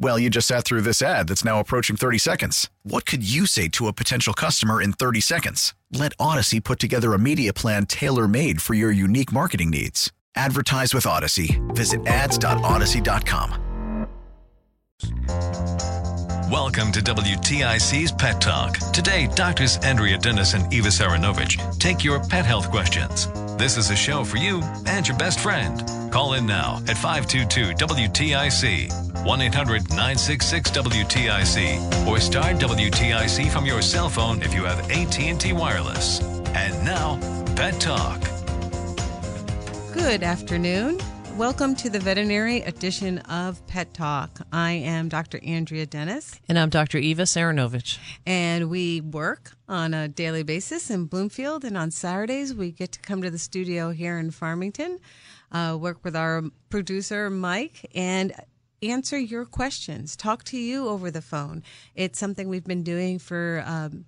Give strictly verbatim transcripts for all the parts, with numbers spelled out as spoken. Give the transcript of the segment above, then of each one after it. Well, you just sat through this ad that's now approaching thirty seconds. What could you say to a potential customer in thirty seconds? Let Odyssey put together a media plan tailor-made for your unique marketing needs. Advertise with Odyssey. Visit ads dot odyssey dot com. Welcome to W T I C's Pet Talk. Today, Doctors Andrea Dennis and Eva Saranovich take your pet health questions. This is a show for you and your best friend. Call in now at five two two W T I C, one eight hundred nine six six W T I C, or start W T I C from your cell phone if you have A T and T Wireless. And now, Pet Talk. Good afternoon. Welcome to the veterinary edition of Pet Talk. I am Doctor Andrea Dennis. And I'm Doctor Eva Saranovich. And we work on a daily basis in Bloomfield. And on Saturdays, we get to come to the studio here in Farmington, uh, work with our producer, Mike, and answer your questions. Talk to you over the phone. It's something we've been doing for um,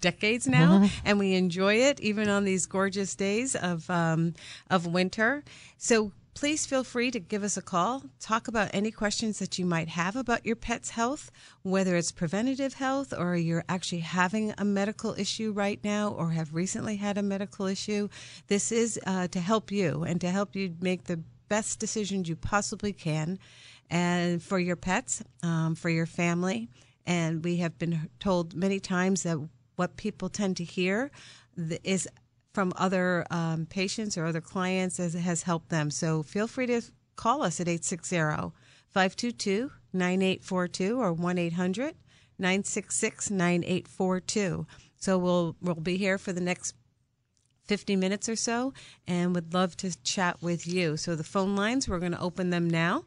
decades now, mm-hmm. and we enjoy it even on these gorgeous days of um, of winter. So please feel free to give us a call. Talk about any questions that you might have about your pet's health, whether it's preventative health or you're actually having a medical issue right now or have recently had a medical issue. This is uh, to help you and to help you make the best decisions you possibly can and for your pets, um, for your family. And we have been told many times that what people tend to hear is from other um, patients or other clients as it has helped them. So feel free to call us at eight six zero, five two two, nine eight four two or one eight hundred nine six six nine eight four two. So we'll we'll be here for the next fifty minutes or so and would love to chat with you. So the phone lines, we're going to open them now.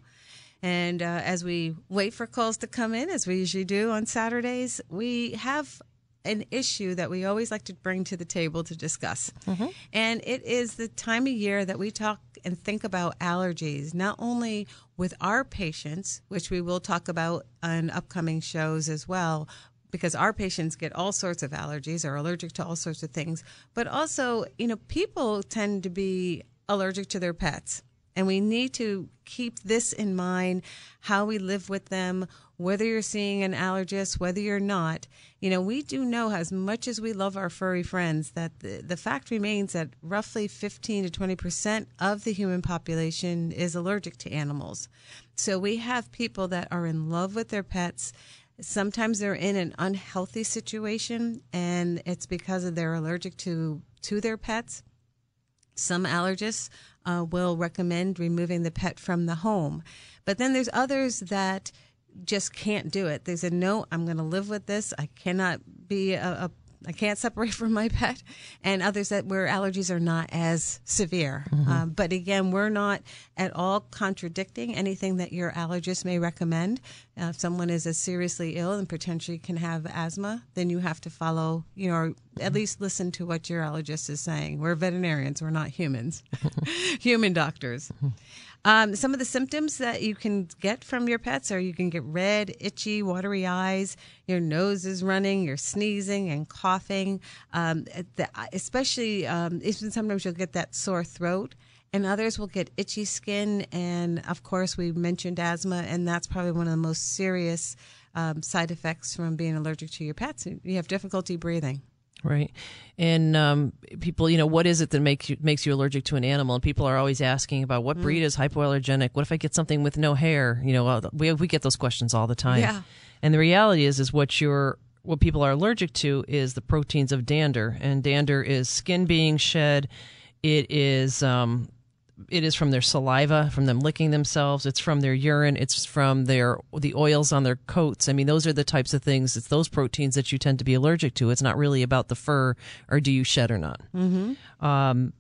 And uh, as we wait for calls to come in, as we usually do on Saturdays, we have an issue that we always like to bring to the table to discuss. Mm-hmm. And it is the time of year that we talk and think about allergies, not only with our patients, which we will talk about on upcoming shows as well, because our patients get all sorts of allergies, are allergic to all sorts of things, but also, you know, people tend to be allergic to their pets. And we need to keep this in mind, how we live with them, whether you're seeing an allergist, whether you're not. You know, we do know as much as we love our furry friends that the, the fact remains that roughly fifteen to twenty percent of the human population is allergic to animals. So we have people that are in love with their pets. Sometimes they're in an unhealthy situation, and it's because of they're allergic to, to their pets. Some allergists uh, will recommend removing the pet from the home. But then there's others that just can't do it. They said, no, I'm going to live with this. I cannot be a, a, I can't separate from my pet. And others that where allergies are not as severe. Mm-hmm. Uh, but again, we're not at all contradicting anything that your allergist may recommend. Uh, if someone is as seriously ill and potentially can have asthma, then you have to follow, you know, or at least listen to what your allergist is saying. We're veterinarians. We're not humans, human doctors. Um, some of the symptoms that you can get from your pets are you can get red, itchy, watery eyes, your nose is running, you're sneezing and coughing. Um, the, especially, um, sometimes you'll get that sore throat. And others will get itchy skin, and of course we mentioned asthma, and that's probably one of the most serious um, side effects from being allergic to your pets. You have difficulty breathing. Right. And um, people, you know, what is it that makes you, makes you allergic to an animal? And people are always asking about what breed mm. is hypoallergenic? What if I get something with no hair? You know, we we get those questions all the time. Yeah. And the reality is, is what you're what people are allergic to is the proteins of dander, and dander is skin being shed. It is um, it is from their saliva, from them licking themselves. It's from their urine. It's from their the oils on their coats. I mean, those are the types of things. It's those proteins that you tend to be allergic to. It's not really about the fur or do you shed or not. Mm-hmm. Um,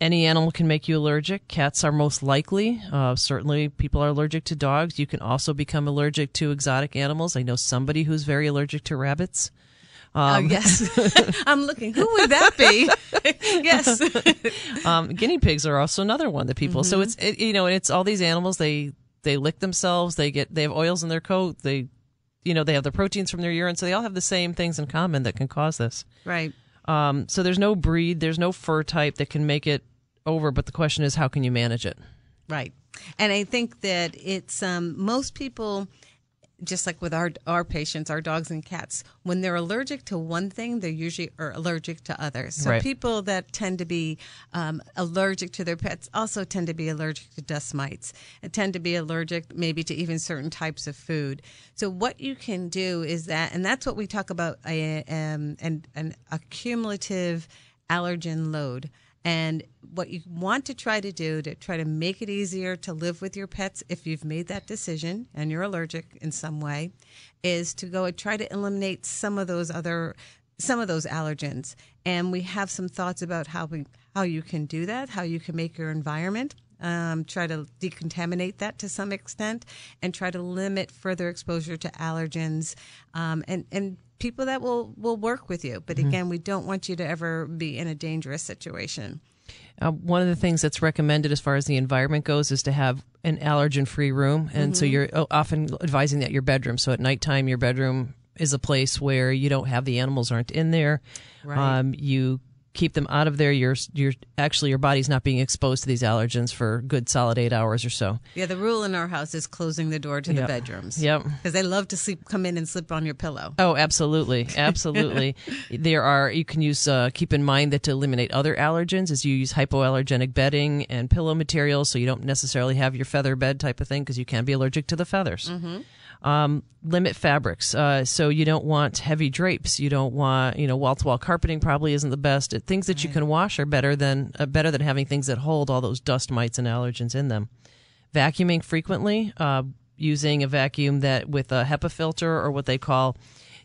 any animal can make you allergic. Cats are most likely. Uh, certainly people are allergic to dogs. You can also become allergic to exotic animals. I know somebody who's very allergic to rabbits. Um, oh, yes. I'm looking. Who would that be? Yes. um, guinea pigs are also another one that people. Mm-hmm. So it's, it, you know, it's all these animals. They, they lick themselves. They get, they have oils in their coat. They, you know, they have the proteins from their urine. So they all have the same things in common that can cause this. Right. Um, so there's no breed. There's no fur type that can make it over. But the question is, how can you manage it? Right. And I think that it's um, most people... Just like with our our patients, our dogs and cats, when they're allergic to one thing, they're usually are allergic to others. So right. people that tend to be um, allergic to their pets also tend to be allergic to dust mites. They tend to be allergic maybe to even certain types of food. So what you can do is that, and that's what we talk about, a, um, an, an accumulative allergen load. And what you want to try to do to try to make it easier to live with your pets, if you've made that decision and you're allergic in some way, is to go and try to eliminate some of those other, some of those allergens. And we have some thoughts about how we, how you can do that, how you can make your environment, um, try to decontaminate that to some extent, and try to limit further exposure to allergens, um, and and. people that will, will work with you. But again, we don't want you to ever be in a dangerous situation. Uh, one of the things that's recommended as far as the environment goes is to have an allergen-free room. And mm-hmm. so you're often advising that your bedroom. So at nighttime, your bedroom is a place where you don't have the animals aren't in there. Right. Um, you keep them out of there. You're, you're actually, your body's not being exposed to these allergens for a good solid eight hours or so. Yeah, the rule in our house is closing the door to yep. the bedrooms. Yep. Because they love to sleep, come in and slip on your pillow. Oh, absolutely. Absolutely. There are, you can use, uh, keep in mind that to eliminate other allergens is you use hypoallergenic bedding and pillow materials, so you don't necessarily have your feather bed type of thing because you can be allergic to the feathers. Mm-hmm. Um, limit fabrics. Uh, so you don't want heavy drapes. You don't want, you know, wall-to-wall carpeting probably isn't the best. Things that right. you can wash are better than uh, better than having things that hold all those dust mites and allergens in them. Vacuuming frequently, uh, using a vacuum that with a HEPA filter or what they call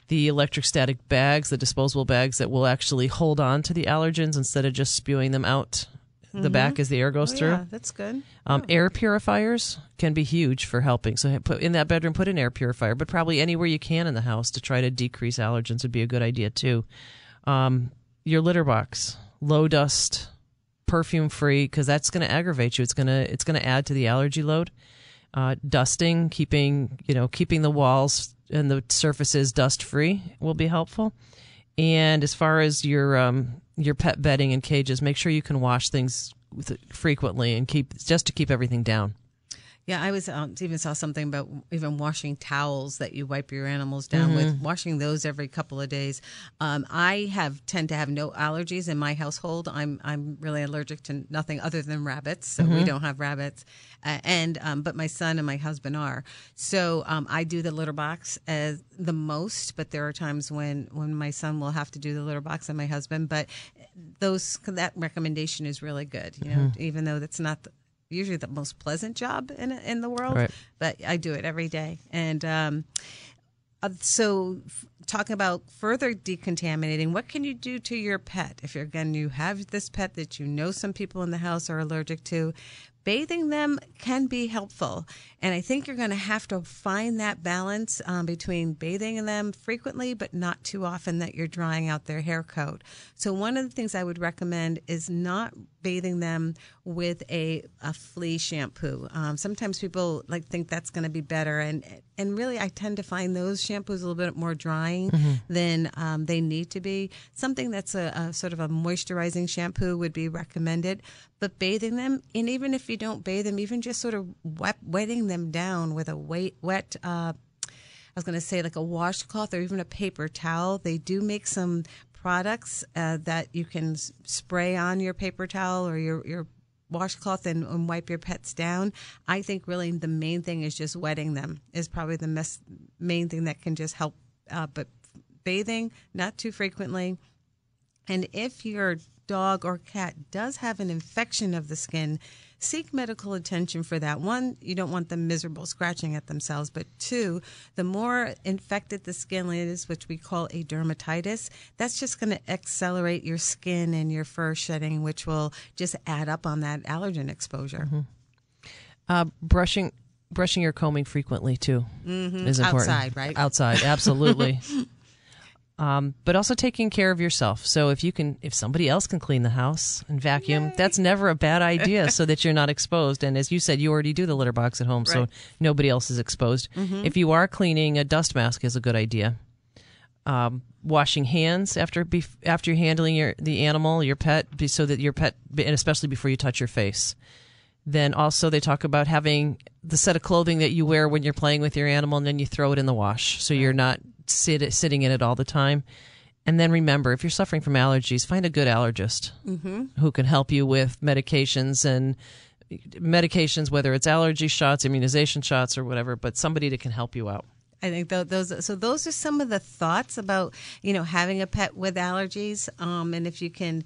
the electrostatic bags, the disposable bags that will actually hold on to the allergens instead of just spewing them out the mm-hmm. back as the air goes oh, through. Yeah, that's good. Um, oh. Air purifiers can be huge for helping. So put in that bedroom, put an air purifier, but probably anywhere you can in the house to try to decrease allergens would be a good idea too. Um, your litter box, low dust, perfume free, because that's going to aggravate you. It's going to it's going to add to the allergy load. Uh, dusting, keeping you know keeping the walls and the surfaces dust free will be helpful. And as far as your um, your pet bedding and cages, make sure you can wash things frequently and keep just to keep everything down. Yeah, I was um, even saw something about even washing towels that you wipe your animals down mm-hmm. with, washing those every couple of days. Um, I have tend to have no allergies in my household. I'm I'm really allergic to nothing other than rabbits, so mm-hmm. we don't have rabbits. Uh, and um, but my son and my husband are. So um, I do the litter box as the most, but there are times when, when my son will have to do the litter box and my husband. But those that recommendation is really good, you know, mm-hmm. even though that's not the, usually the most pleasant job in in the world, right. but I do it every day. And um, so f- talking about further decontaminating, what can you do to your pet? If you're, again, you have this pet that you know some people in the house are allergic to, bathing them can be helpful. And I think you're going to have to find that balance um, between bathing them frequently, but not too often that you're drying out their hair coat. So one of the things I would recommend is not bathing them with a, a flea shampoo. Um, sometimes people like think that's going to be better. And and really, I tend to find those shampoos a little bit more drying mm-hmm. than um, they need to be. Something that's a, a sort of a moisturizing shampoo would be recommended. But bathing them, and even if you don't bathe them, even just sort of wet, wetting them down with a wet, wet uh, I was going to say like a washcloth or even a paper towel. They do make some products uh, that you can spray on your paper towel or your, your washcloth and, and wipe your pets down. I think really the main thing is just wetting them is probably the mes- main thing that can just help. Uh, but bathing, not too frequently. And if your dog or cat does have an infection of the skin, seek medical attention for that. One, you don't want them miserable scratching at themselves, but two, the more infected the skin is, which we call a dermatitis, that's just going to accelerate your skin and your fur shedding, which will just add up on that allergen exposure. Mm-hmm. Uh, brushing... Brushing your combing frequently, too, mm-hmm. is important. Outside, right? Outside, absolutely. um, but also taking care of yourself. So if you can, if somebody else can clean the house and vacuum, Yay. That's never a bad idea so that you're not exposed. And as you said, you already do the litter box at home, right. so nobody else is exposed. Mm-hmm. If you are cleaning, a dust mask is a good idea. Um, washing hands after bef- after you're handling your, the animal, your pet, so that your pet, and especially before you touch your face. Then also they talk about having the set of clothing that you wear when you're playing with your animal, and then you throw it in the wash so you're not sit, sitting in it all the time. And then remember, if you're suffering from allergies, find a good allergist mm-hmm. who can help you with medications and medications, whether it's allergy shots, immunization shots, or whatever, but somebody that can help you out. I think those, so those are some of the thoughts about, you know, having a pet with allergies. Um, and if you can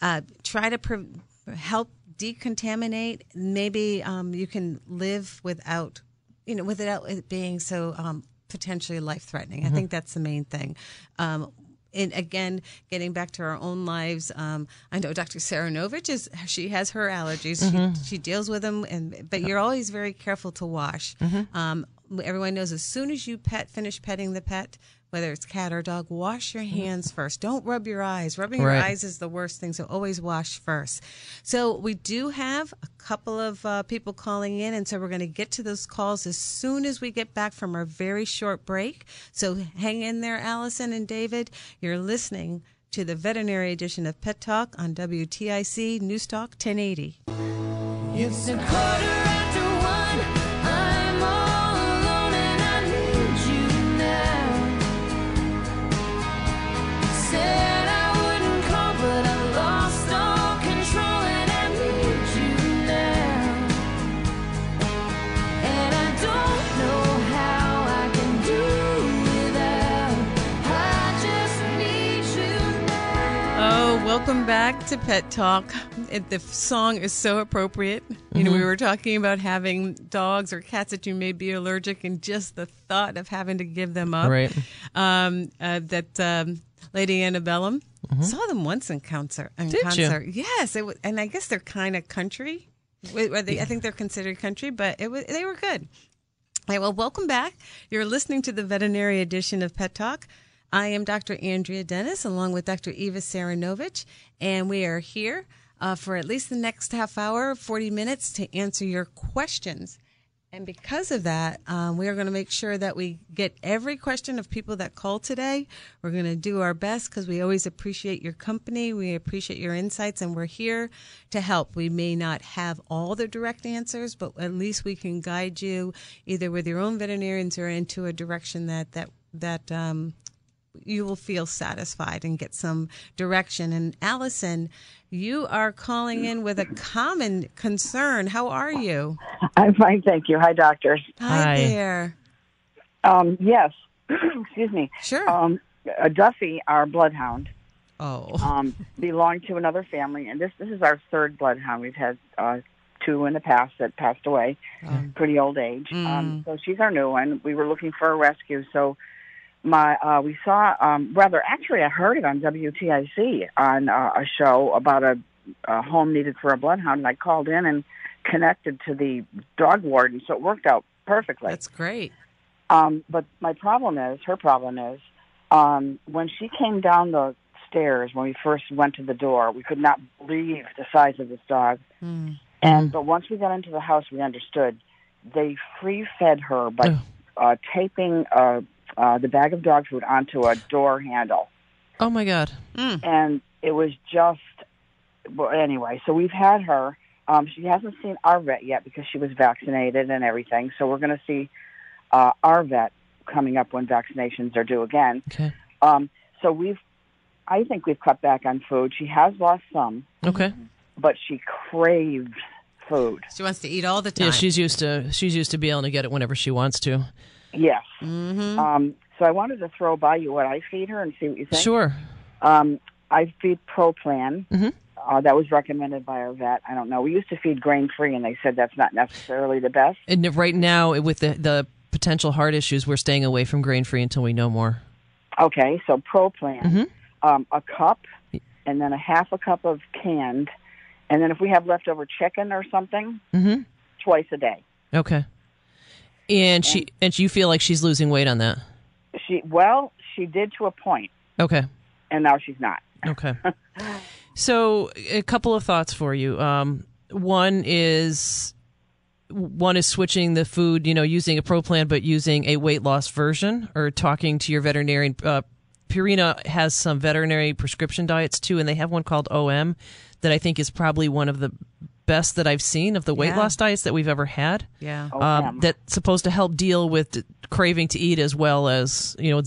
uh, try to pre- help decontaminate, maybe um, you can live without, you know, without it being so um, potentially life-threatening. Mm-hmm. I think that's the main thing. Um, and again, getting back to our own lives, um, I know Doctor Saranovich is, she has her allergies. Mm-hmm. She, she deals with them, and but you're always very careful to wash. Mm-hmm. Um, everyone knows as soon as you pet, finish petting the pet, whether it's cat or dog, wash your hands first. Don't rub your eyes. Rubbing right. your eyes is the worst thing, so always wash first. So we do have a couple of uh, people calling in, and so we're going to get to those calls as soon as we get back from our very short break. So hang in there, Allison and David. You're listening to the veterinary edition of Pet Talk on W T I C News Talk ten eighty. It's a quarter. Welcome back to Pet Talk. The song is so appropriate. You know, mm-hmm. we were talking about having dogs or cats that you may be allergic, and just the thought of having to give them up. Right. Um, uh, that um, Lady Antebellum mm-hmm. saw them once in concert. In Did concert. You? Yes, it was, and I guess they're kind of country. Were they, yeah. I think they're considered country, but it was, they were good. All right, well, welcome back. You're listening to the veterinary edition of Pet Talk. I am Doctor Andrea Dennis, along with Doctor Eva Saranovich, and we are here uh, for at least the next half hour, forty minutes, to answer your questions. And because of that, um, we are going to make sure that we get every question of people that call today. We're going to do our best because we always appreciate your company. We appreciate your insights, and we're here to help. We may not have all the direct answers, but at least we can guide you either with your own veterinarians or into a direction that that, that um you will feel satisfied and get some direction. And Allison, you are calling in with a common concern. How are you? I'm fine, thank you. Hi, doctors. Hi, Hi. there. Um, yes. Excuse me. Sure. Um, Duffy, our bloodhound, oh, um, belonged to another family, and this this is our third bloodhound. We've had uh, two in the past that passed away, um, pretty old age. Mm. Um, so she's our new one. We were looking for a rescue, so. My, uh, we saw, um, rather, actually, I heard it on W T I C on uh, a show about a, a home needed for a bloodhound, and I called in and connected to the dog warden, so it worked out perfectly. That's great. Um, but my problem is, her problem is, um, when she came down the stairs, when we first went to the door, we could not believe the size of this dog. Mm. And but once we got into the house, we understood. They free-fed her by uh, taping a... Uh, the bag of dog food onto a door handle. Oh, my God. Mm. And it was just, well, anyway, so we've had her. Um, she hasn't seen our vet yet because she was vaccinated and everything. So we're going to see uh, our vet coming up when vaccinations are due again. Okay. Um, so we've, I think we've cut back on food. She has lost some. Okay. But she craves food. She wants to eat all the time. Yeah, she's used to, she's used to being able to get it whenever she wants to. Yes. Mm-hmm. Um, so I wanted to throw by you what I feed her and see what you think. Sure. Um, I feed ProPlan, mm-hmm. Uh, that was recommended by our vet. I don't know. We used to feed grain-free, and they said that's not necessarily the best. And right now, with the, the potential heart issues, we're staying away from grain-free until we know more. Okay, so ProPlan, mm-hmm. um, a cup, and then a half a cup of canned, and then if we have leftover chicken or something, mm-hmm. twice a day. Okay. And she and you feel like she's losing weight on that? She well, she did to a point. Okay. And now she's not. Okay. So a couple of thoughts for you. Um, one is one is switching the food, you know, using a Pro Plan, but using a weight loss version, or talking to your veterinarian. Uh, Purina has some veterinary prescription diets too, and they have one called O M that I think is probably one of the best that I've seen of the weight yeah. loss diets that we've ever had. Yeah, um, that's supposed to help deal with craving to eat as well as you know,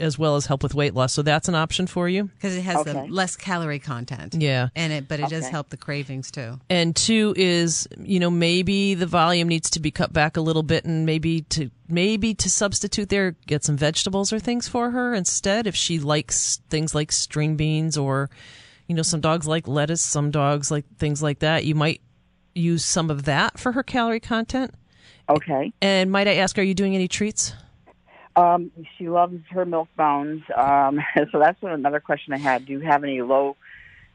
as well as help with weight loss. So that's an option for you because it has okay. the less calorie content. Yeah, and it but it okay. does help the cravings too. And two is you know maybe the volume needs to be cut back a little bit, and maybe to maybe to substitute there, get some vegetables or things for her instead if she likes things like string beans or you know some dogs like lettuce, some dogs like things like that. You might use some of that for her calorie content. Okay. And might I ask, are you doing any treats? Um, she loves her milk bones. Um, so that's another question I had. Do you have any low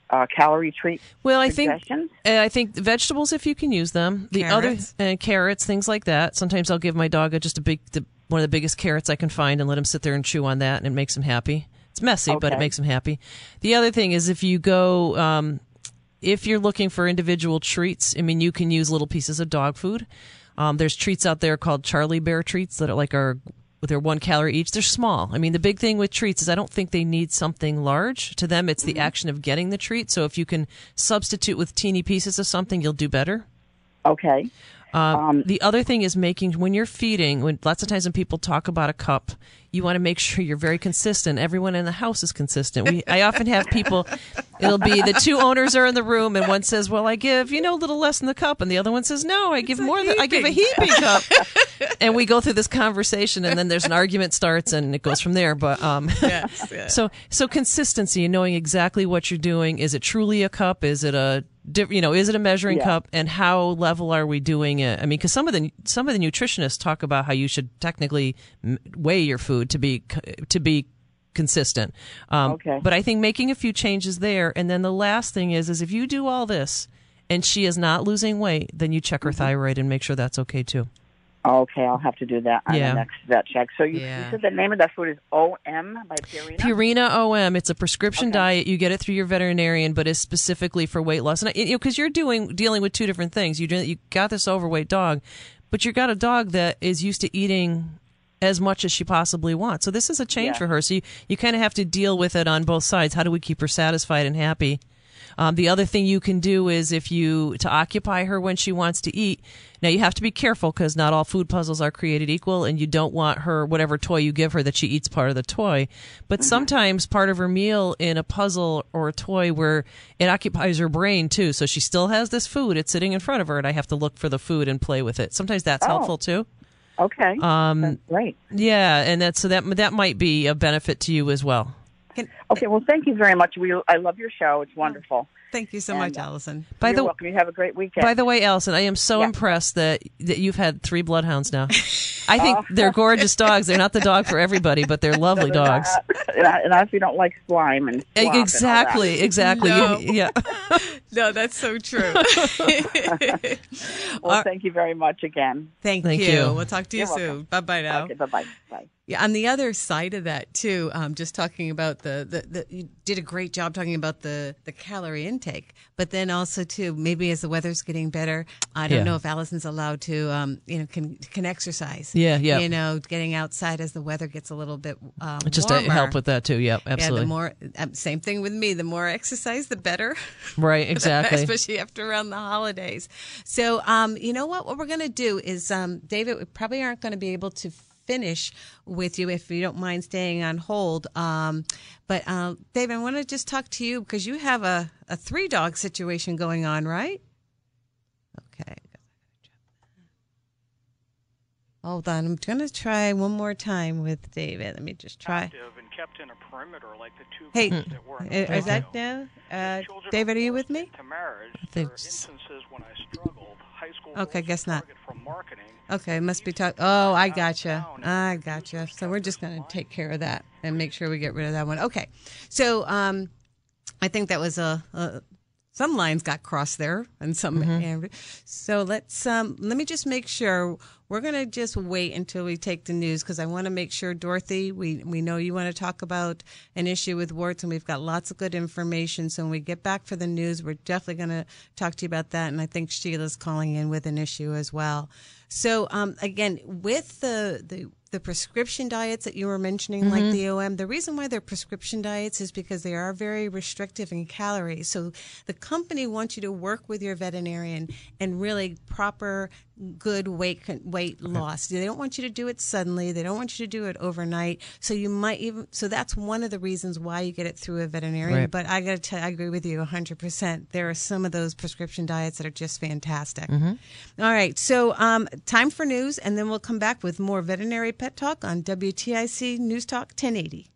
uh, calorie treat? Well, I think I think vegetables if you can use them. The carrots. other uh, carrots, things like that. Sometimes I'll give my dog a, just a big the, one of the biggest carrots I can find and let him sit there and chew on that, and it makes him happy. It's messy, okay. but it makes him happy. The other thing is if you go. Um, If you're looking for individual treats, I mean, you can use little pieces of dog food. Um, there's treats out there called Charlie Bear treats that are like are they're one calorie each. They're small. I mean, the big thing with treats is I don't think they need something large. To them, it's the mm-hmm. action of getting the treat. So if you can substitute with teeny pieces of something, you'll do better. Okay. Um, um, the other thing is making, when you're feeding, when lots of times when people talk about a cup, you want to make sure you're very consistent. Everyone in the house is consistent. We, I often have people, it'll be the two owners are in the room and one says, well, I give, you know, a little less in the cup. And the other one says, no, I give it's more than, I give a heaping cup. And we go through this conversation and then there's an argument starts and it goes from there. But, um, yes, yeah. so, so consistency and knowing exactly what you're doing. Is it truly a cup? Is it a, You know, is it a measuring yeah. cup, and how level are we doing it? I mean, because some of the some of the nutritionists talk about how you should technically weigh your food to be to be consistent. Um, okay. But I think making a few changes there, and then the last thing is is if you do all this and she is not losing weight, then you check her mm-hmm. thyroid and make sure that's okay too. Okay, I'll have to do that on yeah. the next vet check. So you, yeah. you said the name of that food is O M by Purina? Purina O M. It's a prescription okay. diet. You get it through your veterinarian, but it's specifically for weight loss. And because you know, you're doing dealing with two different things. You do, you got this overweight dog, but you got a dog that is used to eating as much as she possibly wants. So this is a change yeah. for her. So you, you kind of have to deal with it on both sides. How do we keep her satisfied and happy? Um, the other thing you can do is if you, to occupy her when she wants to eat. Now, you have to be careful because not all food puzzles are created equal, and you don't want her, whatever toy you give her, that she eats part of the toy. But mm-hmm. sometimes part of her meal in a puzzle or a toy where it occupies her brain, too. So she still has this food. It's sitting in front of her, and I have to look for the food and play with it. Sometimes that's oh. helpful, too. Okay. Um, that's great. Yeah, and that, so that that might be a benefit to you as well. Can, okay, well, thank you very much. We, I love your show. It's wonderful. Thank you so and, much, Allison. By you're the, welcome. You have a great weekend. By the way, Allison, I am so yeah. impressed that, that you've had three bloodhounds now. I think uh, they're gorgeous dogs. They're not the dog for everybody, but they're lovely so they're dogs. Not, and I if you don't like slime and slop exactly, and exactly. No. You, yeah. no, that's so true. well, uh, thank you very much again. Thank, thank you. you. We'll talk to you you're soon. Welcome. Bye-bye now. Okay, bye-bye. Bye. Yeah, on the other side of that, too, um, just talking about the, the, the, you did a great job talking about the, the calorie intake, but then also, too, maybe as the weather's getting better, I don't yeah. know if Allison's allowed to, um, you know, can can exercise. Yeah, yeah. You know, getting outside as the weather gets a little bit um, just warmer. Just to help with that, too, yeah, absolutely. Yeah, the more, um, same thing with me, the more exercise, the better. Right, exactly. Especially after around the holidays. So, um, you know what, what we're going to do is, um, David, we probably aren't going to be able to finish with you if you don't mind staying on hold. Um, but uh, David, I want to just talk to you because you have a, a three dog situation going on, right? Okay. Hold on. I'm going to try one more time with David. Let me just try. Active and kept in a perimeter like the two hey, kids that were in the is that now? Uh, David, are you with me? I think. When I struggled, high school okay, guess not. Okay, must be talking. Oh, I gotcha. I gotcha. So we're just going to take care of that and make sure we get rid of that one. Okay. So um, I think that was a, a some lines got crossed there, and some. Mm-hmm. So let's um, let me just make sure we're going to just wait until we take the news because I want to make sure, Dorothy. We we know you want to talk about an issue with warts, and we've got lots of good information. So when we get back for the news, we're definitely going to talk to you about that. And I think Sheila's calling in with an issue as well. So um, again, with the the. The prescription diets that you were mentioning, mm-hmm. like the O M, the reason why they're prescription diets is because they are very restrictive in calories. So the company wants you to work with your veterinarian and really proper, good weight weight okay. loss. They don't want you to do it suddenly. They don't want you to do it overnight. So you might even so that's one of the reasons why you get it through a veterinarian. Right. But I got to tell you, I agree with you one hundred percent. There are some of those prescription diets that are just fantastic. Mm-hmm. All right, so um, time for news, and then we'll come back with more veterinary Pet Talk on W T I C News Talk ten eighty.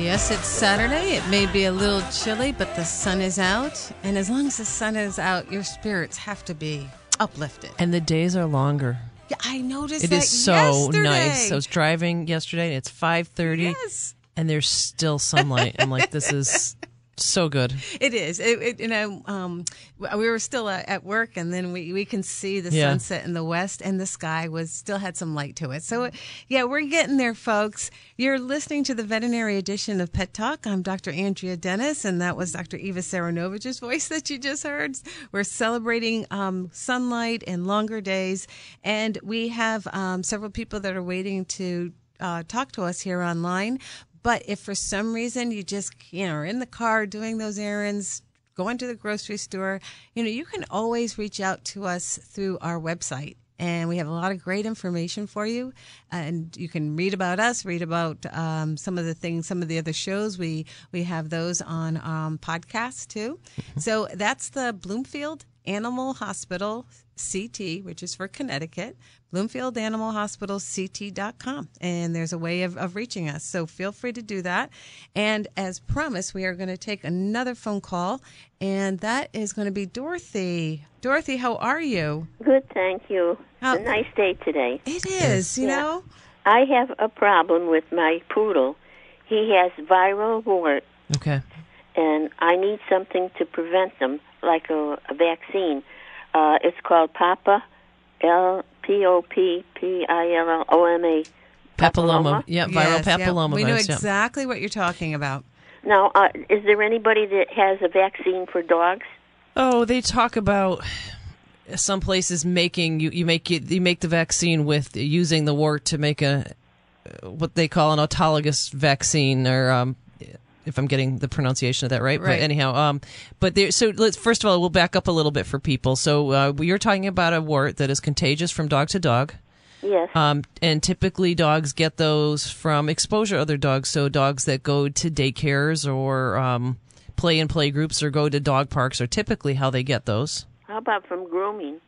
Yes, it's Saturday. It may be a little chilly, but the sun is out. And as long as the sun is out, your spirits have to be uplifted. And the days are longer. Yeah, I noticed it that It is so yesterday. nice. I was driving yesterday, and it's five thirty, yes. and there's still sunlight. I'm like, this is... So good. It is. It, it, you know, um, we were still uh, at work, and then we, we can see the yeah. sunset in the west, and the sky was still had some light to it. So, it, yeah, we're getting there, folks. You're listening to the veterinary edition of Pet Talk. I'm Doctor Andrea Dennis, and that was Doctor Eva Saranovich's voice that you just heard. We're celebrating um, sunlight and longer days, and we have um, several people that are waiting to uh, talk to us here online. But if for some reason you just, you know, are in the car doing those errands, going to the grocery store, you know, you can always reach out to us through our website. And we have a lot of great information for you. And you can read about us, read about um, some of the things, some of the other shows. We we have those on um, podcasts, too. So that's the Bloomfield Animal Hospital C T, which is for Connecticut, Bloomfield Animal Hospital C T dot com. And there's a way of, of reaching us. So feel free to do that. And as promised, we are going to take another phone call. And that is going to be Dorothy. Dorothy, how are you? Good, thank you. How, it's a nice day today. It is, you yeah. know. I have a problem with my poodle. He has viral wart. Okay. And I need something to prevent them, like a, a vaccine. Uh, it's called Papa, L P O P P I L L O M A. Papilloma. Yeah, viral yes, papilloma. Yeah. We know exactly yeah. what you're talking about. Now, uh, is there anybody that has a vaccine for dogs? Oh, they talk about some places making you you make you, you make the vaccine with using the wart to make a what they call an autologous vaccine or. Um, If I'm getting the pronunciation of that right, right. but anyhow, um, but there. So let's first of all, we'll back up a little bit for people. So uh, we are talking about a wart that is contagious from dog to dog. Yes. Um, and typically dogs get those from exposure to other dogs. So dogs that go to daycares or um, play in play groups or go to dog parks are typically how they get those. How about from grooming?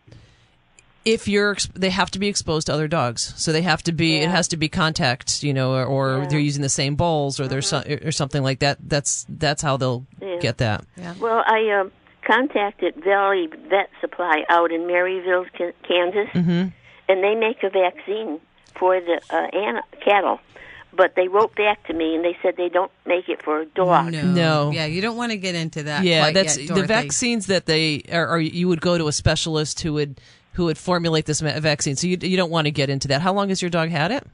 If you're, they have to be exposed to other dogs, so they have to be. Yeah. It has to be contact, you know, or, or yeah. they're using the same bowls, or mm-hmm. there's or something like that. That's that's how they'll yeah. get that. Yeah. Well, I um, contacted Valley Vet Supply out in Maryville, Kansas, mm-hmm. and they make a vaccine for the uh, an- cattle. But they wrote back to me and they said they don't make it for a dog. No. no. Yeah, you don't want to get into that. Yeah, quite that's yet, Dorothy. The vaccines that they are, are. You would go to a specialist who would. who would formulate this vaccine. So you you don't want to get into that. How long has your dog had it?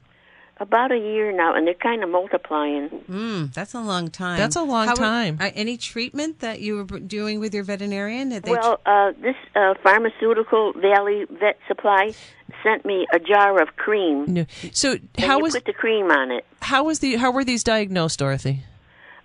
About a year now, and they're kind of multiplying. Mm, that's a long time. That's a long How time. Are, any treatment that you were doing with your veterinarian? Did they well, tr- uh, this uh, pharmaceutical Valley Vet Supply sent me a jar of cream. No. So and how you was put the cream on it? How was the? How were these diagnosed, Dorothy?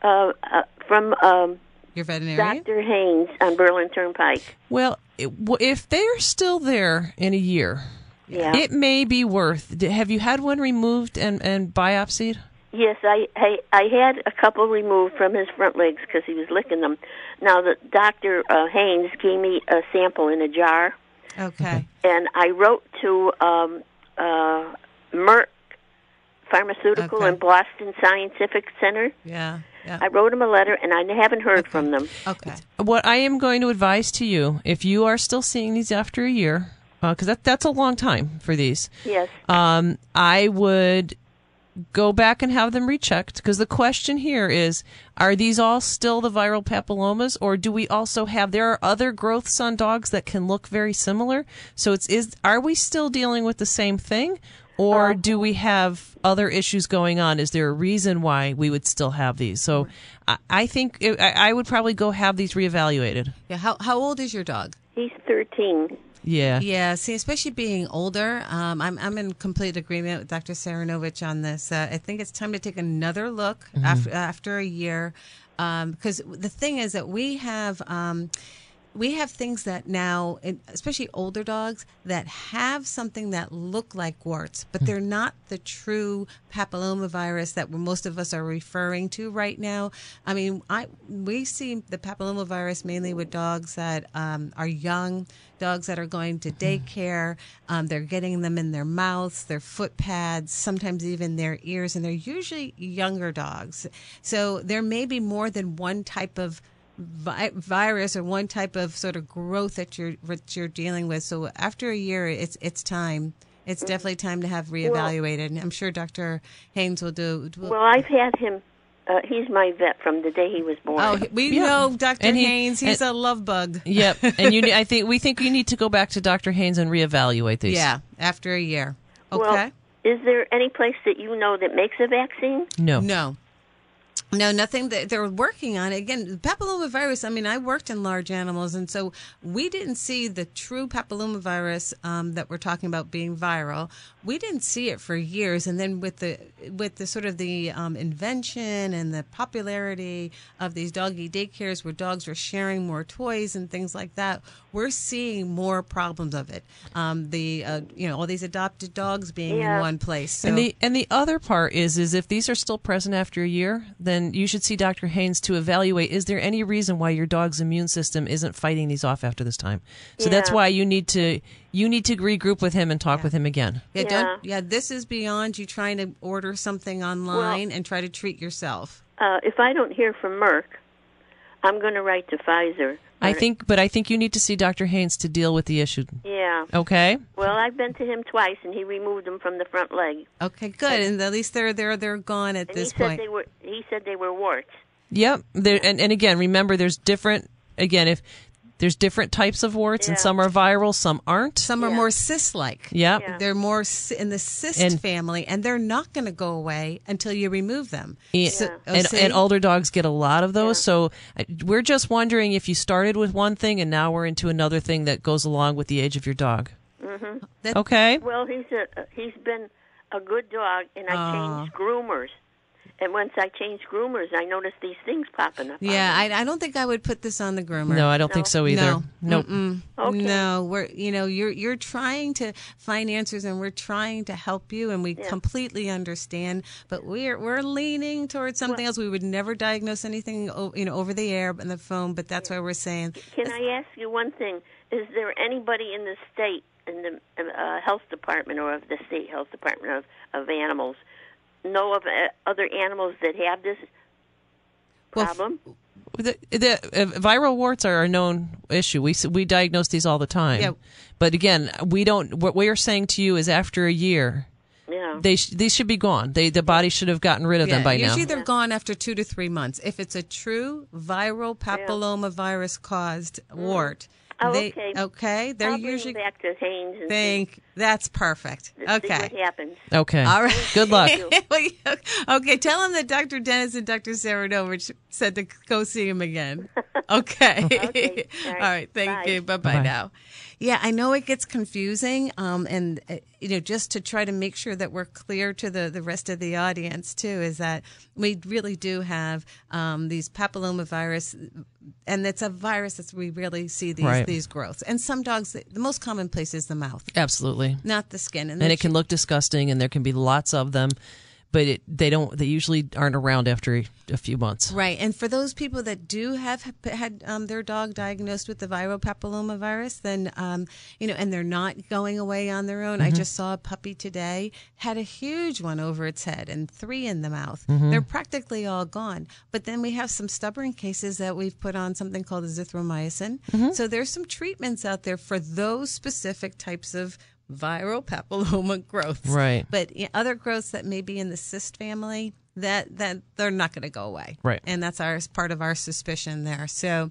Uh, uh, from um, your veterinarian, Doctor Haynes on Berlin Turnpike. Well, it, if they're still there in a year. Yeah. It may be worth. Have you had one removed and, and biopsied? Yes, I, I I had a couple removed from his front legs because he was licking them. Now, the Doctor uh, Haynes gave me a sample in a jar. Okay. And I wrote to um, uh, Merck Pharmaceutical okay. and Boston Scientific Center. Yeah. Yeah. I wrote them a letter, and I haven't heard okay. from them. Okay. What I am going to advise to you, if you are still seeing these after a year, because uh, that, that's a long time for these. Yes. Um, I would go back and have them rechecked, because the question here is, are these all still the viral papillomas, or do we also have, there are other growths on dogs that can look very similar? So it's is are we still dealing with the same thing, or uh, do we have other issues going on? Is there a reason why we would still have these? So I, I think it, I, I would probably go have these reevaluated. Yeah. How, how old is your dog? He's thirteen. Yeah. Yeah. See, especially being older, um, I'm I'm in complete agreement with Doctor Saranovich on this. Uh, I think it's time to take another look mm-hmm. after after a year, because um, the thing is that we have um, we have things that now, especially older dogs, that have something that look like warts, but they're not the true papillomavirus that most of us are referring to right now. I mean, I we see the papillomavirus mainly with dogs that um, are young. Dogs that are going to daycare, um, they're getting them in their mouths, their foot pads, sometimes even their ears, and they're usually younger dogs. So there may be more than one type of vi- virus or one type of sort of growth that you're that you're dealing with. So after a year, it's it's time. It's definitely time to have reevaluated. Well, I'm sure Doctor Haynes will do. Will, well, I've had him. Uh, he's my vet from the day he was born. Oh, we yeah. know Doctor He, Haynes. He's and, a love bug. Yep. And you, I think we think you need to go back to Doctor Haynes and reevaluate these. Yeah, after a year. Okay. Well, is there any place that you know that makes a vaccine? No. No. No, nothing that they're working on. Again, papillomavirus, I mean, I worked in large animals, and so we didn't see the true papillomavirus um, that we're talking about being viral. We didn't see it for years, and then with the with the sort of the um, invention and the popularity of these doggy daycares where dogs were sharing more toys and things like that, we're seeing more problems of it. Um, the uh, you know all these adopted dogs being yeah. in one place. So. And the and the other part is is if these are still present after a year, then you should see Doctor Haynes to evaluate, is there any reason why your dog's immune system isn't fighting these off after this time? So yeah. that's why you need to you need to regroup with him and talk yeah. with him again. Yeah, yeah. Don't, yeah, this is beyond you trying to order something online well, and try to treat yourself. Uh, if I don't hear from Merck, I'm going to write to Pfizer. I think, but I think you need to see Doctor Haynes to deal with the issue. Yeah. Okay. Well, I've been to him twice, and he removed them from the front leg. Okay, good. And at least they're they're they're gone at and this he said point. They were, he said they were warts. Yep. And and again, remember, there's different. Again, if there's different types of warts, yeah. and some are viral, some aren't. Some yeah. are more cyst-like. Yep. Yeah. They're more in the cyst and, family, and they're not going to go away until you remove them. Yeah. So, oh, and, and older dogs get a lot of those, yeah. so we're just wondering if you started with one thing and now we're into another thing that goes along with the age of your dog. Mm-hmm. That, okay. Well, he's a, he's been a good dog, and I changed uh. groomers. And once I changed groomers, I noticed these things popping up. Yeah, I, I don't think I would put this on the groomer. No, I don't no. think so either. No, nope. okay. no, we're you know you're you're trying to find answers, and we're trying to help you, and we yeah. completely understand. But we're we're leaning towards something well, else. We would never diagnose anything, you know, over the air on the phone. But that's yeah. why we're saying. Can I ask you one thing? Is there anybody in the state, in the uh, health department, or of the state health department of, of animals? Know of uh, other animals that have this problem? Well, the the uh, viral warts are a known issue. We we diagnose these all the time. Yeah. But again, we don't. What we are saying to you is, after a year, yeah. they sh- these should be gone. They the body should have gotten rid of yeah. them by Usually now. Usually they're yeah. gone after two to three months if it's a true viral papillomavirus yeah. caused mm. wart. Oh, they, okay. Okay. They're I'll usually bring back to Haynes and think see. That's perfect. Let's okay. See what happens. Okay. All right. Good luck. Okay. Tell them that Doctor Dennis and Doctor Saranovich said to go see him again. Okay. Okay. All right. All right. Thank Bye. you. Bye bye now. Yeah, I know it gets confusing, um, and uh, you know, just to try to make sure that we're clear to the, the rest of the audience too, is that we really do have um, these papillomavirus, and it's a virus that we really see these right. these growths. And some dogs, the most common place is the mouth, absolutely, not the skin, and, and it can look disgusting, and there can be lots of them. But it, they don't. They usually aren't around after a few months. Right. And for those people that do have had um, their dog diagnosed with the viral papillomavirus, then um, you know, and they're not going away on their own. Mm-hmm. I just saw a puppy today had a huge one over its head and three in the mouth. Mm-hmm. They're practically all gone. But then we have some stubborn cases that we've put on something called azithromycin. Mm-hmm. So there's some treatments out there for those specific types of viral papilloma growths, right? But other growths that may be in the cyst family, that that they're not going to go away, right? And that's our part of our suspicion there. So,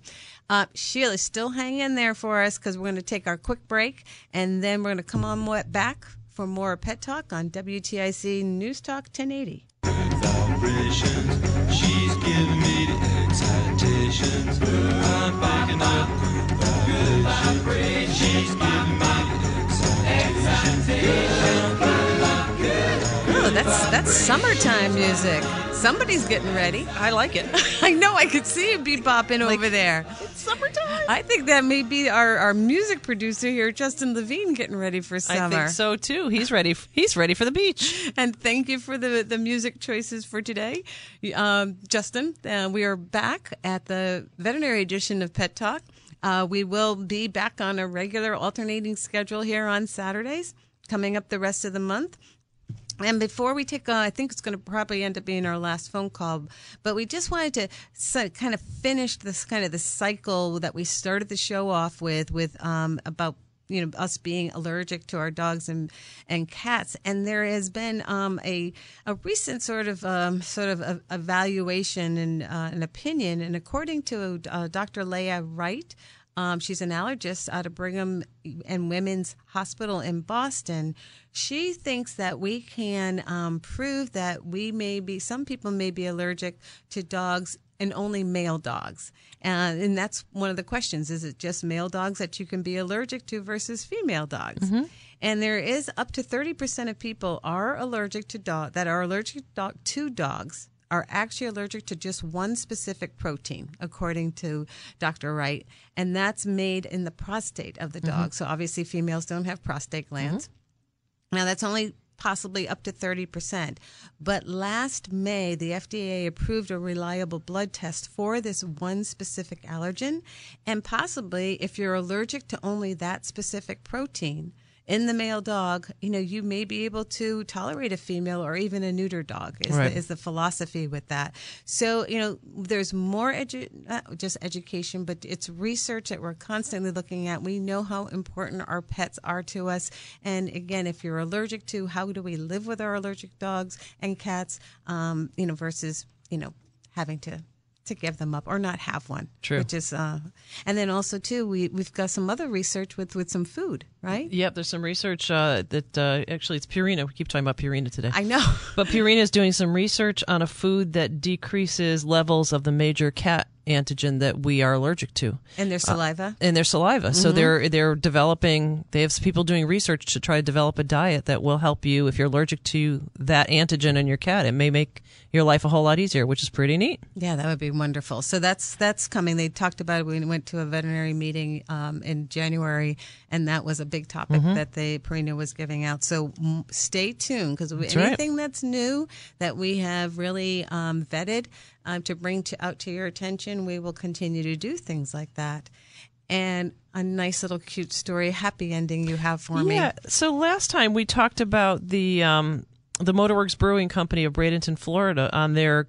uh, Sheila, still hang in there for us because we're going to take our quick break, and then we're going to come on back for more Pet Talk on W T I C News Talk ten eighty. Vibrations, she's giving me the excitations. I'm backing up good vibrations. She's giving my Oh, that's that's summertime music. Somebody's getting ready. I like it. I know. I could see you bebopping like, over there. It's summertime. I think that may be our, our music producer here, Justin Levine, getting ready for summer. I think so too. He's ready. He's ready for the beach. And thank you for the, the music choices for today, um, Justin. Uh, we are back at the veterinary edition of Pet Talk. Uh, we will be back on a regular alternating schedule here on Saturdays, coming up the rest of the month. And before we take, uh, I think it's going to probably end up being our last phone call, but we just wanted to so, kind of finish this kind of the cycle that we started the show off with, with um, about you know us being allergic to our dogs and and cats. And there has been um, a a recent sort of um, sort of a, evaluation and uh, an opinion. And according to uh, Doctor Leah Wright, um, she's an allergist out of Brigham and Women's Hospital in Boston. She thinks that we can um, prove that we may be some people may be allergic to dogs. And only male dogs. Uh, and that's one of the questions. Is it just male dogs that you can be allergic to versus female dogs? Mm-hmm. And there is up to thirty percent of people are allergic to dog that are allergic dog, to dogs are actually allergic to just one specific protein, according to Doctor Wright. And that's made in the prostate of the dog. Mm-hmm. So obviously females don't have prostate glands. Mm-hmm. Now that's only possibly up to thirty percent. But last May, the F D A approved a reliable blood test for this one specific allergen. And possibly if you're allergic to only that specific protein in the male dog, you know, you may be able to tolerate a female or even a neuter dog is, right. the, is the philosophy with that. So, you know, there's more edu- not just education, but it's research that we're constantly looking at. We know how important our pets are to us. And again, if you're allergic to, how do we live with our allergic dogs and cats, um, you know, versus, you know, having to. to give them up or not have one. True. Which is, uh, and then also, too, we, we've got some other research with, with some food, right? Yep, there's some research uh, that uh, actually it's Purina. We keep talking about Purina today. I know. But Purina is doing some research on a food that decreases levels of the major cat antigen that we are allergic to. And their saliva? Uh, and their saliva. Mm-hmm. So they're they're developing, they have people doing research to try to develop a diet that will help you if you're allergic to that antigen in your cat. It may make your life a whole lot easier, which is pretty neat. Yeah, that would be wonderful. So that's that's coming. They talked about it. We went to a veterinary meeting um, in January, and that was a big topic mm-hmm. that the Purina was giving out. So stay tuned, because anything right. that's new that we have really um, vetted, Um, to bring to, out to your attention, we will continue to do things like that. And a nice little cute story, happy ending you have for yeah. me. Yeah, so last time we talked about the um, the Motorworks Brewing Company of Bradenton, Florida, on their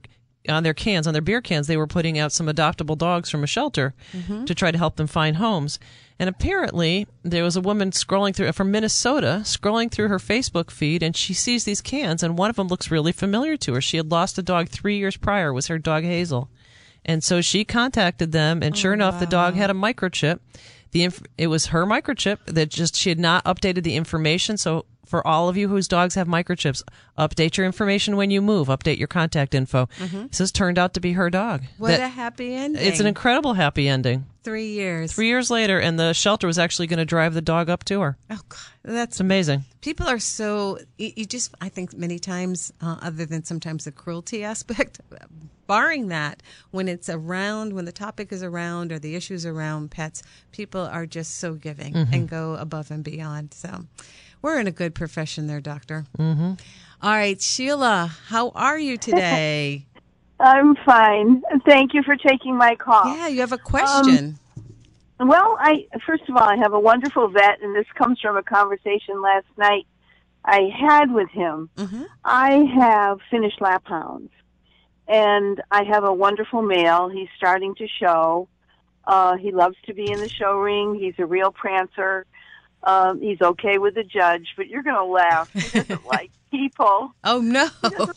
on their cans, on their beer cans, they were putting out some adoptable dogs from a shelter mm-hmm. to try to help them find homes. And apparently there was a woman scrolling through from Minnesota, scrolling through her Facebook feed, and she sees these cans, and one of them looks really familiar to her. She had lost a dog three years prior, was her dog Hazel. And so she contacted them, and sure oh, enough, wow. the dog had a microchip the inf- it was her microchip that just she had not updated the information. So for all of you whose dogs have microchips, update your information when you move. Update your contact info. Mm-hmm. So this turned out to be her dog. What that, a happy ending. It's an incredible happy ending. Three years. Three years later, and the shelter was actually going to drive the dog up to her. Oh, God. That's it's amazing. People are so, you, you just, I think many times, uh, other than sometimes the cruelty aspect, barring that, when it's around, when the topic is around or the issues around pets, people are just so giving mm-hmm. and go above and beyond. So we're in a good profession there, Doctor. Mm-hmm. All right, Sheila, how are you today? I'm fine. Thank you for taking my call. Yeah, you have a question. Um, well, I first of all, I have a wonderful vet, and this comes from a conversation last night I had with him. Mm-hmm. I have Finnish Lapphounds, and I have a wonderful male. He's starting to show. Uh, he loves to be in the show ring. He's a real prancer. Um, he's okay with the judge, but you're going to laugh. He doesn't like people. Oh, no.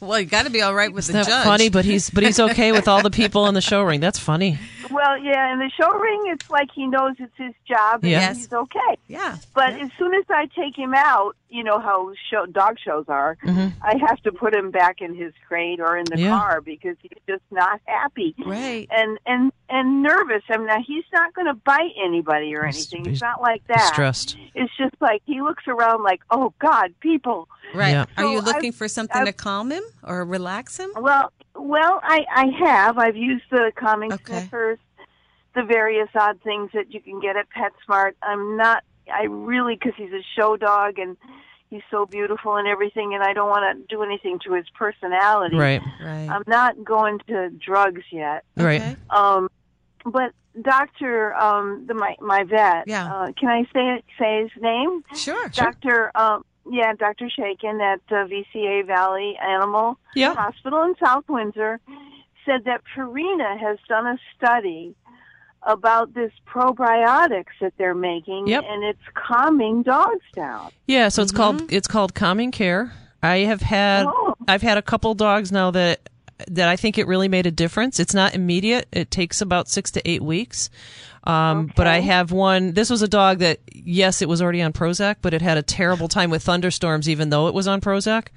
Well, you got to be all right with the judge. That's funny, but he's but he's okay with all the people in the show ring. That's funny. Well, yeah, in the show ring, it's like he knows it's his job and yes. he's okay. Yeah. But yeah. as soon as I take him out, you know how show, dog shows are, mm-hmm. I have to put him back in his crate or in the yeah. car because he's just not happy. Right. And and, and nervous. I mean, now he's not going to bite anybody or anything. He's, he's, it's not like that. He's stressed. It's just like he looks around like, oh, God, people. Right. Yeah. So are you looking I've, for something I've, to calm him or relax him? Well, well, I, I have. I've used the calming okay. sniffers, the various odd things that you can get at PetSmart. I'm not, I really, because he's a show dog and he's so beautiful and everything, and I don't want to do anything to his personality. Right, right. I'm not going to drugs yet. Right. Okay. Um, but Doctor, um, the my my vet. Yeah. Uh, can I say say his name? Sure. Doctor. Sure. Um, yeah, Doctor Shakin at uh, V C A Valley Animal yeah. Hospital in South Windsor said that Purina has done a study about this probiotics that they're making, yep. and it's calming dogs down. Yeah, so it's mm-hmm. called it's called Calming Care. I have had oh. I've had a couple dogs now that. that I think it really made a difference. It's not immediate. It takes about six to eight weeks. Um, okay. But I have one. This was a dog that, yes, it was already on Prozac, but it had a terrible time with thunderstorms, even though it was on Prozac.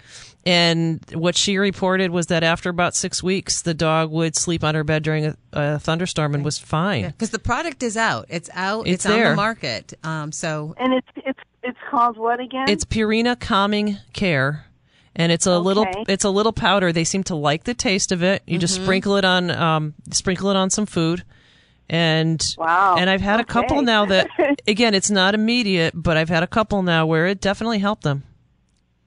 And what she reported was that after about six weeks, the dog would sleep on her bed during a, a thunderstorm and was fine. Because yeah. the product is out. It's out. It's, it's on the market. Um, so And it's, it's, it's called what again? It's Purina Calming Care. And it's a okay. little, it's a little powder. They seem to like the taste of it. You mm-hmm. just sprinkle it on, um, sprinkle it on some food, and wow. and I've had okay. a couple now that, again, it's not immediate, but I've had a couple now where it definitely helped them.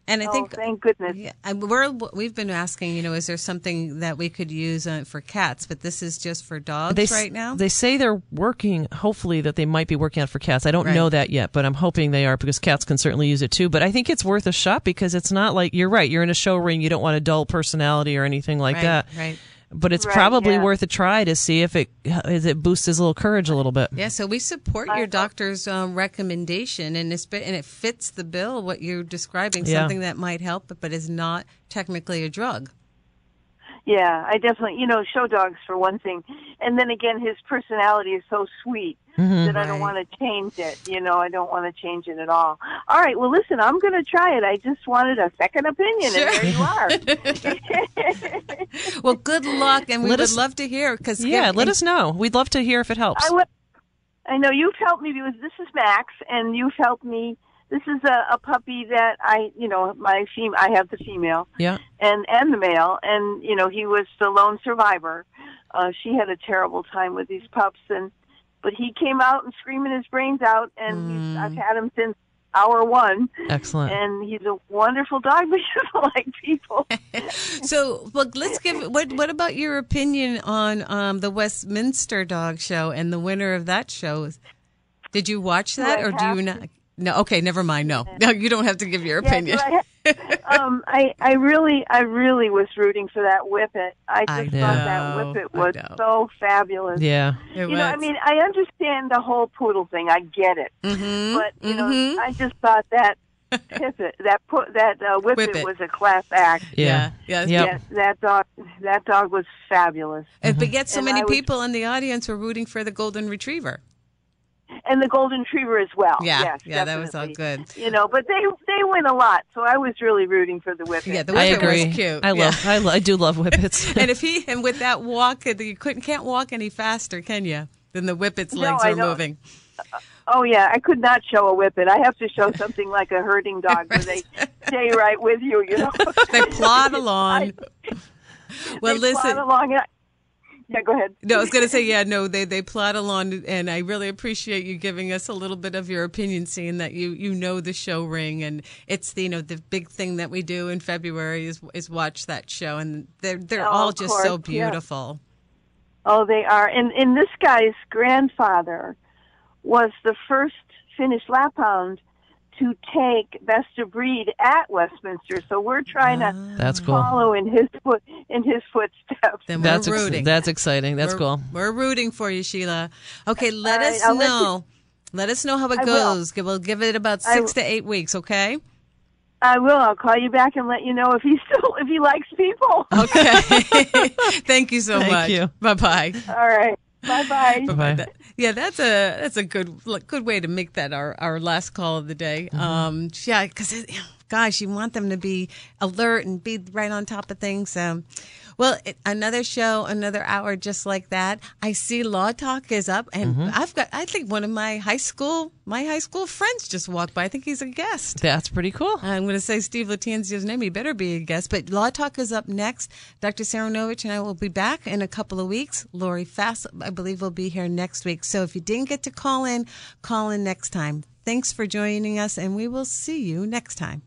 And I oh, think, thank goodness, yeah, we're we've been asking, you know, is there something that we could use uh, for cats? But this is just for dogs they, right now. They say they're working. Hopefully, that they might be working out for cats. I don't right. know that yet, but I'm hoping they are because cats can certainly use it too. But I think it's worth a shot because it's not like you're right. You're in a show ring. You don't want a dull personality or anything like right, that. Right. But it's right, probably yeah. worth a try to see if it if it boosts his little courage a little bit. Yeah, so we support your doctor's um, recommendation, and it's been, and it fits the bill, what you're describing, yeah. something that might help, but is not technically a drug. Yeah, I definitely, you know, show dogs for one thing. And then again, his personality is so sweet mm-hmm, that I don't right. want to change it. You know, I don't want to change it at all. All right, well, listen, I'm going to try it. I just wanted a second opinion, sure. and there you are. Well, good luck, and we let would us, love to hear. Cause yeah, it, let us know. We'd love to hear if it helps. I, w- I know you've helped me because this is Max, and you've helped me. This is a, a puppy that I, you know, my fem- I have the female yeah. and, and the male. And, you know, he was the lone survivor. Uh, she had a terrible time with these pups. and But he came out and screaming his brains out. And mm. he's, I've had him since hour one. Excellent. And he's a wonderful dog, but you don't like people. So, look, let's give, what What about your opinion on um, the Westminster Dog Show and the winner of that show? Did you watch that do or do you not? No, okay, never mind. No, no, you don't have to give your opinion. Yeah, I, um, I, I really, I really was rooting for that whippet. I just I know, thought that whippet was so fabulous. Yeah, it you was. know, I mean, I understand the whole poodle thing. I get it, mm-hmm, but you mm-hmm. know, I just thought that pivot, that put that uh, whippet, whippet was a class act. Yeah, yeah, yeah. Yep. yeah that dog, that dog was fabulous. And, mm-hmm. But yet, so and many I people was, in the audience were rooting for the golden retriever. and the golden retriever as well. Yeah, yes, yeah, definitely. That was all good. You know, but they they win a lot, so I was really rooting for the whippets. Yeah, the whippet I agree. was cute. I yeah. love, I, lo- I do love whippets. And if he and with that walk, you couldn't can't walk any faster, can you? Than the whippet's legs no, are don't. moving. Oh, yeah. I could not show a whippet. I have to show something like a herding dog where they stay right with you, you know. They plod along. I, well, they listen. Plod along. I, yeah, go ahead. No, I was going to say, yeah, no, they, they plod along. And I really appreciate you giving us a little bit of your opinion, seeing that you, you know the show ring. And it's, the, you know, the big thing that we do in February is is watch that show. And they're, they're oh, all just course. so beautiful. Yeah. Oh, they are. And, and this guy's grandfather was the first Finnish Lapphound to take best of breed at Westminster. So we're trying to that's follow cool. in his foot, in his footsteps. Then we're that's rooting. Ex- that's exciting. That's we're, cool. We're rooting for you, Sheila. Okay, let All us right, know. Let, you, let us know how it goes. We'll give it about six to eight weeks, okay? I will. I'll call you back and let you know if he still if he likes people. Okay. Thank you so Thank much. Thank you. Bye-bye. All right. Bye-bye. Bye-bye. Yeah, that's a that's a good good way to make that our, our last call of the day. Mm-hmm. Um, yeah, because, gosh, you want them to be alert and be right on top of things. Um, well, it, another show, another hour just like that. I see Law Talk is up, and mm-hmm. I've got I think one of my high school my high school friends just walked by. I think he's a guest. That's pretty cool. I'm going to say Steve Latanzio's name. He better be a guest. But Law Talk is up next. Doctor Saranovich and I will be back in a couple of weeks. Lori Fass, I believe, will be here next week. So if you didn't get to call in, call in next time. Thanks for joining us, and we will see you next time.